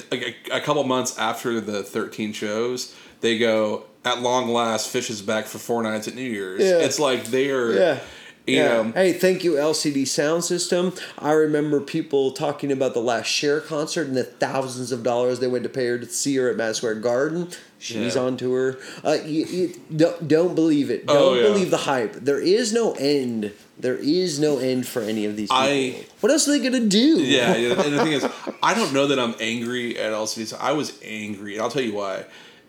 couple months after the 13 shows, they go, at long last, Fish is back for 4 nights at New Year's. Yeah. It's like they are... Yeah. You know. Hey, thank you, LCD Sound System. I remember people talking about the last Cher concert and the thousands of dollars they went to pay her to see her at Madison Square Garden. She's on tour. Don't believe it. Don't believe the hype. There is no end. There is no end for any of these people. What else are they going to do? Yeah, and the thing is, I don't know that I'm angry at LCD Sound. I was angry, and I'll tell you why.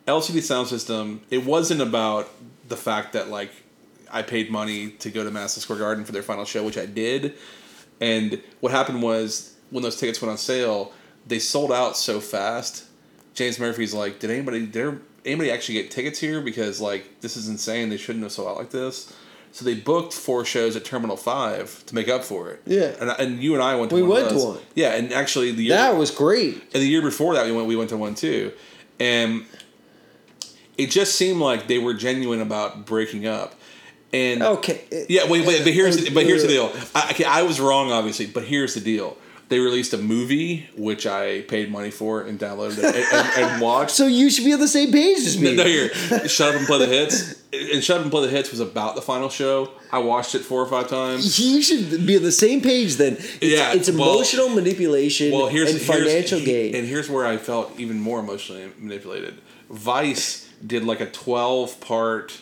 LCD Sound System, it wasn't about the fact that, like, I paid money to go to Madison Square Garden for their final show, which I did. And what happened was, when those tickets went on sale, they sold out so fast. James Murphy's like, did anybody actually get tickets here? Because, like, this is insane. They shouldn't have sold out like this. So they booked 4 shows at Terminal 5 to make up for it. Yeah. And you and I went to one. We went to one. Yeah, and actually the year... That was great. And the year before that, we went to one too. And it just seemed like they were genuine about breaking up. And okay. Yeah, wait. But here's the deal. I was wrong, obviously. But here's the deal. They released a movie, which I paid money for and downloaded and watched. So you should be on the same page as me. No, here. Shut Up and Play the Hits. And Shut Up and Play the Hits was about the final show. I watched it 4 or 5 times. You should be on the same page then. It's emotional manipulation and financial gain. And here's where I felt even more emotionally manipulated. Vice did like a 12-part,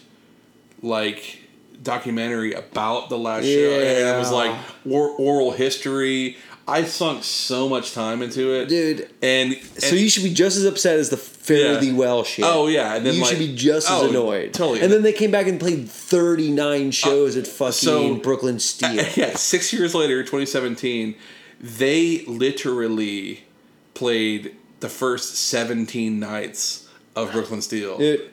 like... documentary about the last show, and it was like oral history. I sunk so much time into it, dude. And so you should be just as upset as the Fare Thee Well shit. Oh yeah, and then you should be just as annoyed. Totally. And then they came back and played 39 shows at fucking Brooklyn Steel. 6 years later, 2017, they literally played the first 17 nights of Brooklyn Steel. Dude,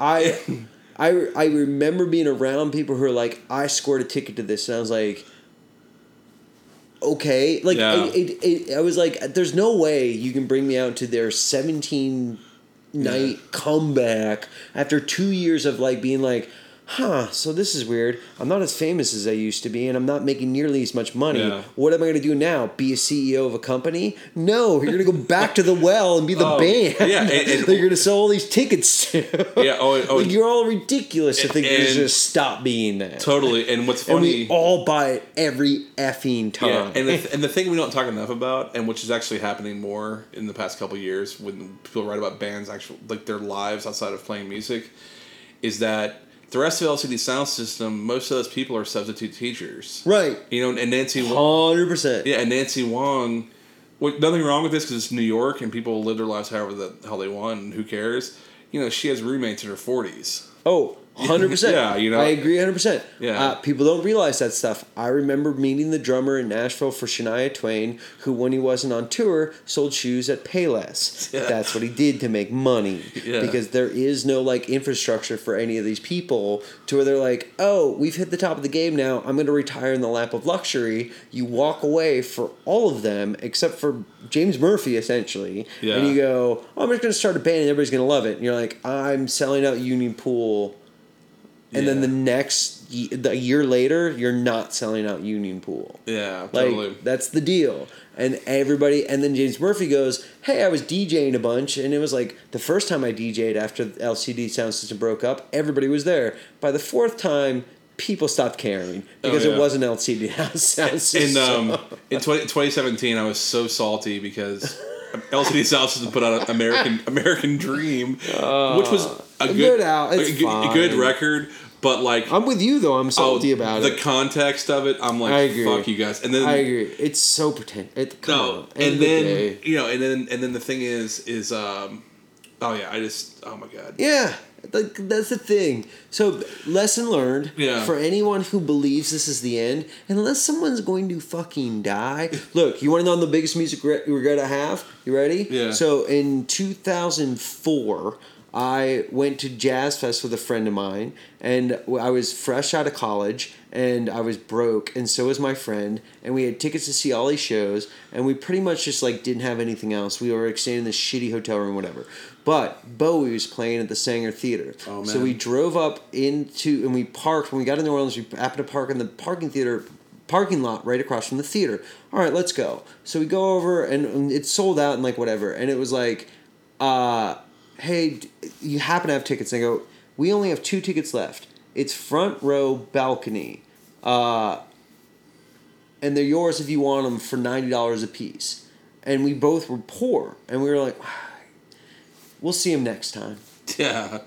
I remember being around people who are like, I scored a ticket to this, and I was like, okay. I was like, there's no way you can bring me out to their 17-night comeback after 2 years of, like, being like, huh, so this is weird. I'm not as famous as I used to be, and I'm not making nearly as much money. Yeah. What am I going to do now? Be a CEO of a company? No, you're going to go back to the well and be the band. Yeah, and you're going to sell all these tickets to. Yeah, and you're all ridiculous to think you just stop being that. Totally, and what's funny... And we all buy it every effing time. Yeah, and the thing we don't talk enough about, and which is actually happening more in the past couple of years, when people write about bands, actual, like, their lives outside of playing music, is that... The rest of LCD Sound System, most of those people are substitute teachers. Right. You know, and Nancy Wong. 100%. Yeah, and Nancy Wong. Nothing wrong with this because it's New York and people live their lives however the hell they want and who cares. You know, she has roommates in her 40s. Oh, 100%. Yeah, you know. I agree 100%. Yeah. People don't realize that stuff. I remember meeting the drummer in Nashville for Shania Twain, who, when he wasn't on tour, sold shoes at Payless. Yeah. That's what he did to make money. Yeah. Because there is no, like, infrastructure for any of these people to where they're like, oh, we've hit the top of the game now. I'm going to retire in the lap of luxury. You walk away for all of them except for James Murphy, essentially. Yeah. And you go, oh, I'm just going to start a band and everybody's going to love it. And you're like, I'm selling out Union Pool. And then a year later, you're not selling out Union Pool. Yeah, totally. Like, that's the deal. And then James Murphy goes, hey, I was DJing a bunch, and it was like, the first time I DJ'd after the LCD Sound System broke up, everybody was there. By the fourth time, people stopped caring because it was an LCD sound system. In 2017, I was so salty because LCD sound system put out American Dream, which was a good record. But like, I'm with you though. I'm salty about the context of it. I'm like, I agree. Fuck you guys. And then I agree. It's so pretentious. No, and then and then the thing is oh my god, yeah. Like, that's the thing. So, lesson learned for anyone who believes this is the end, unless someone's going to fucking die. Look, you want to know the biggest music regret I have? You ready? Yeah. So, in 2004, I went to Jazz Fest with a friend of mine, and I was fresh out of college, and I was broke, and so was my friend, and we had tickets to see all these shows, and we pretty much just, like, didn't have anything else. We were staying in this shitty hotel room, whatever. But Bowie was playing at the Sanger Theater. Oh, man. So we drove up into, and we parked. When we got in New Orleans, we happened to park in the parking lot right across from the theater. All right, let's go. So we go over, and it's sold out and, like, whatever. And it was like, hey, you happen to have tickets. And I go, we only have 2 tickets left. It's front row balcony. And they're yours if you want them for $90 a piece. And we both were poor. And we were like, we'll see him next time. Yeah.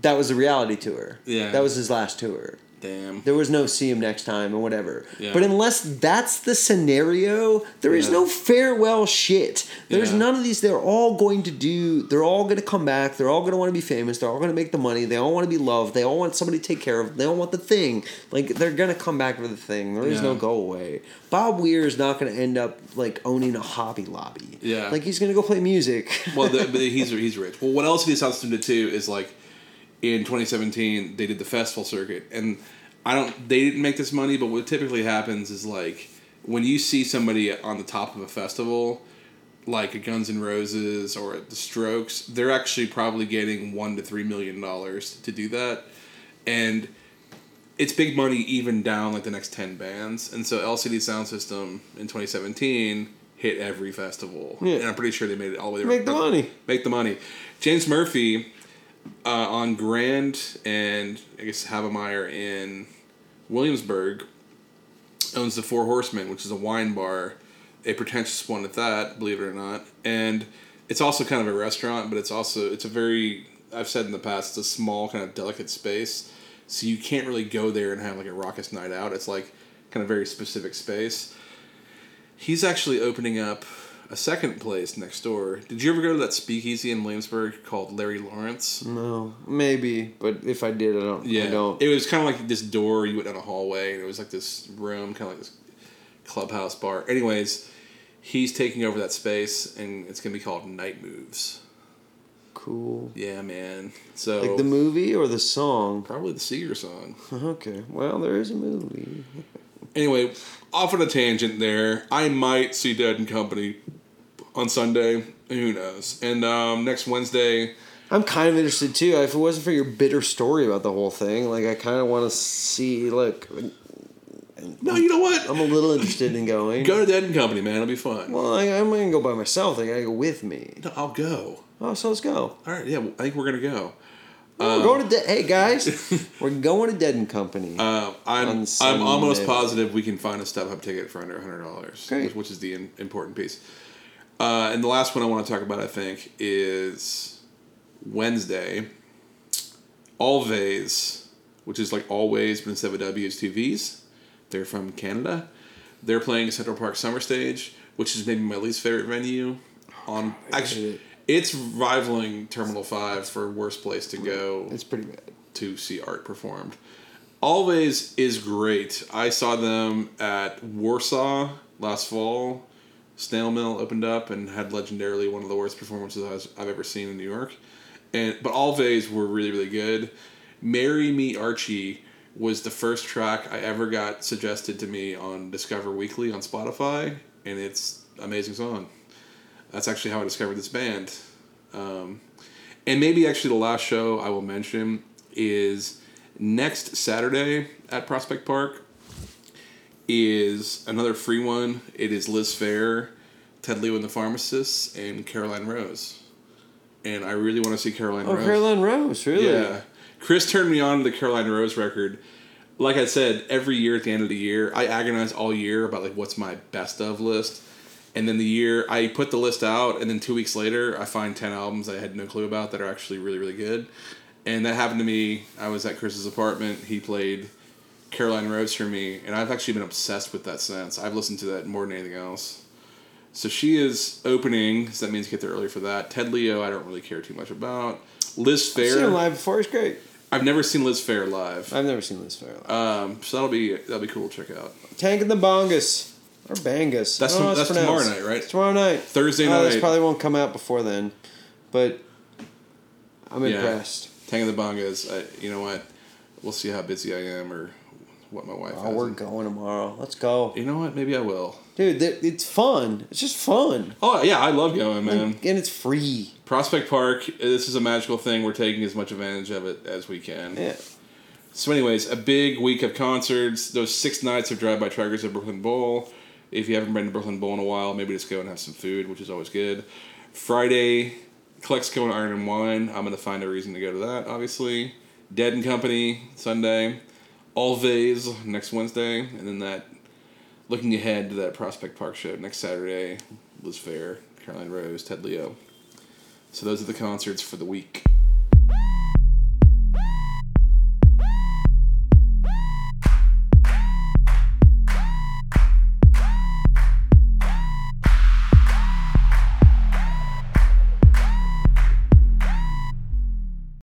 That was a reality tour. Yeah. That was his last tour. Damn. There was no see him next time or whatever. Yeah. But unless that's the scenario, there is no farewell shit. There's none of these. They're all going to come back. They're all going to want to be famous. They're all going to make the money. They all want to be loved. They all want somebody to take care of them. They all want the thing. Like, they're going to come back for the thing. There is no go away. Bob Weir is not going to end up, like, owning a Hobby Lobby. Yeah. Like, he's going to go play music. Well, but he's rich. Well, what else he sounds to do is, like, in 2017, they did the festival circuit. And they didn't make this money, but what typically happens is, like, when you see somebody on the top of a festival, like a Guns N' Roses or the Strokes, they're actually probably getting $1 to $3 million to do that. And it's big money even down, like, the next 10 bands. And so LCD Sound System in 2017 hit every festival. Yeah. And I'm pretty sure they made it all the way around. Make the money. James Murphy on Grand and, I guess, Havemeyer in Williamsburg owns the Four Horsemen, which is a wine bar, a pretentious one at that, believe it or not. And it's also kind of a restaurant, but it's a very, I've said in the past, it's a small, kind of delicate space. So you can't really go there and have, like, a raucous night out. It's, like, kind of very specific space. He's actually opening up a second place next door. Did you ever go to that speakeasy in Williamsburg called Larry Lawrence? No. Maybe. But if I did, I don't. It was kind of like this door. You went down a hallway, and it was like this room, kind of like this clubhouse bar. Anyways, he's taking over that space, and it's going to be called Night Moves. Cool. Yeah, man. So, like, the movie or the song? Probably the Seeger song. Okay. Well, there is a movie. Anyway, off on a tangent there. I might see Dead & Company on Sunday. Who knows? And next Wednesday, I'm kind of interested, too. If it wasn't for your bitter story about the whole thing, like, I kind of want to see, like... No, you know what? I'm a little interested in going. Go to Dead & Company, man. It'll be fun. Well, I'm going to go by myself. They got to go with me. No, I'll go. Oh, so let's go. All right, yeah. Well, I think we're going to go. Hey, guys, we're going to Dead & Company. I'm almost positive we can find a StubHub ticket for under $100, which is the important piece. And the last one I want to talk about, I think, is Wednesday. Always, which is like always, but instead of a W, it's two V's. They're from Canada. They're playing Central Park Summer Stage, which is maybe my least favorite venue. It's rivaling Terminal 5 for worst place to go. It's pretty bad. To see art performed. Always is great. I saw them at Warsaw last fall. Snail Mill opened up and had legendarily one of the worst performances I've ever seen in New York. But Always were really, really good. Marry Me Archie was the first track I ever got suggested to me on Discover Weekly on Spotify. And it's an amazing song. That's actually how I discovered this band. And maybe actually the last show I will mention is next Saturday at Prospect Park is another free one. It is Liz Phair, Ted Lewin the Pharmacist, and Caroline Rose. And I really want to see Caroline Rose. Oh, Caroline Rose, really? Yeah. Chris turned me on to the Caroline Rose record like I said, every year at the end of the year, I agonize all year about like what's my best of list. And then the year I put the list out, and then 2 weeks later, I find 10 albums I had no clue about that are actually really, really good. And that happened to me. I was at Chris's apartment. He played Caroline Rhodes for me, and I've actually been obsessed with that since. I've listened to that more than anything else. So she is opening, so that means get there early for that. Ted Leo, I don't really care too much about. Liz Phair. I've seen him live before. He's great. I've never seen Liz Phair live. So that'll be cool to check out. Tank and the Bongus. Or Bangus. That's tomorrow night, right? Tomorrow night. Thursday night. This probably won't come out before then. But I'm impressed. Tang of the Bongas. You know what? We'll see how busy I am or what my wife has. Oh, we're going tomorrow. Let's go. You know what? Maybe I will. Dude, it's fun. It's just fun. Oh, yeah. I love going, man. And it's free. Prospect Park. This is a magical thing. We're taking as much advantage of it as we can. Yeah. So anyways, a big week of concerts. Those 6 nights of Drive-By Truckers at Brooklyn Bowl. If you haven't been to Brooklyn Bowl in a while, maybe just go and have some food, which is always good. Friday, Calexico and Iron and Wine. I'm going to find a reason to go to that, obviously. Dead and Company, Sunday. Alves, next Wednesday. And then that, looking ahead to that Prospect Park show next Saturday, Liz Phair, Caroline Rose, Ted Leo. So those are the concerts for the week.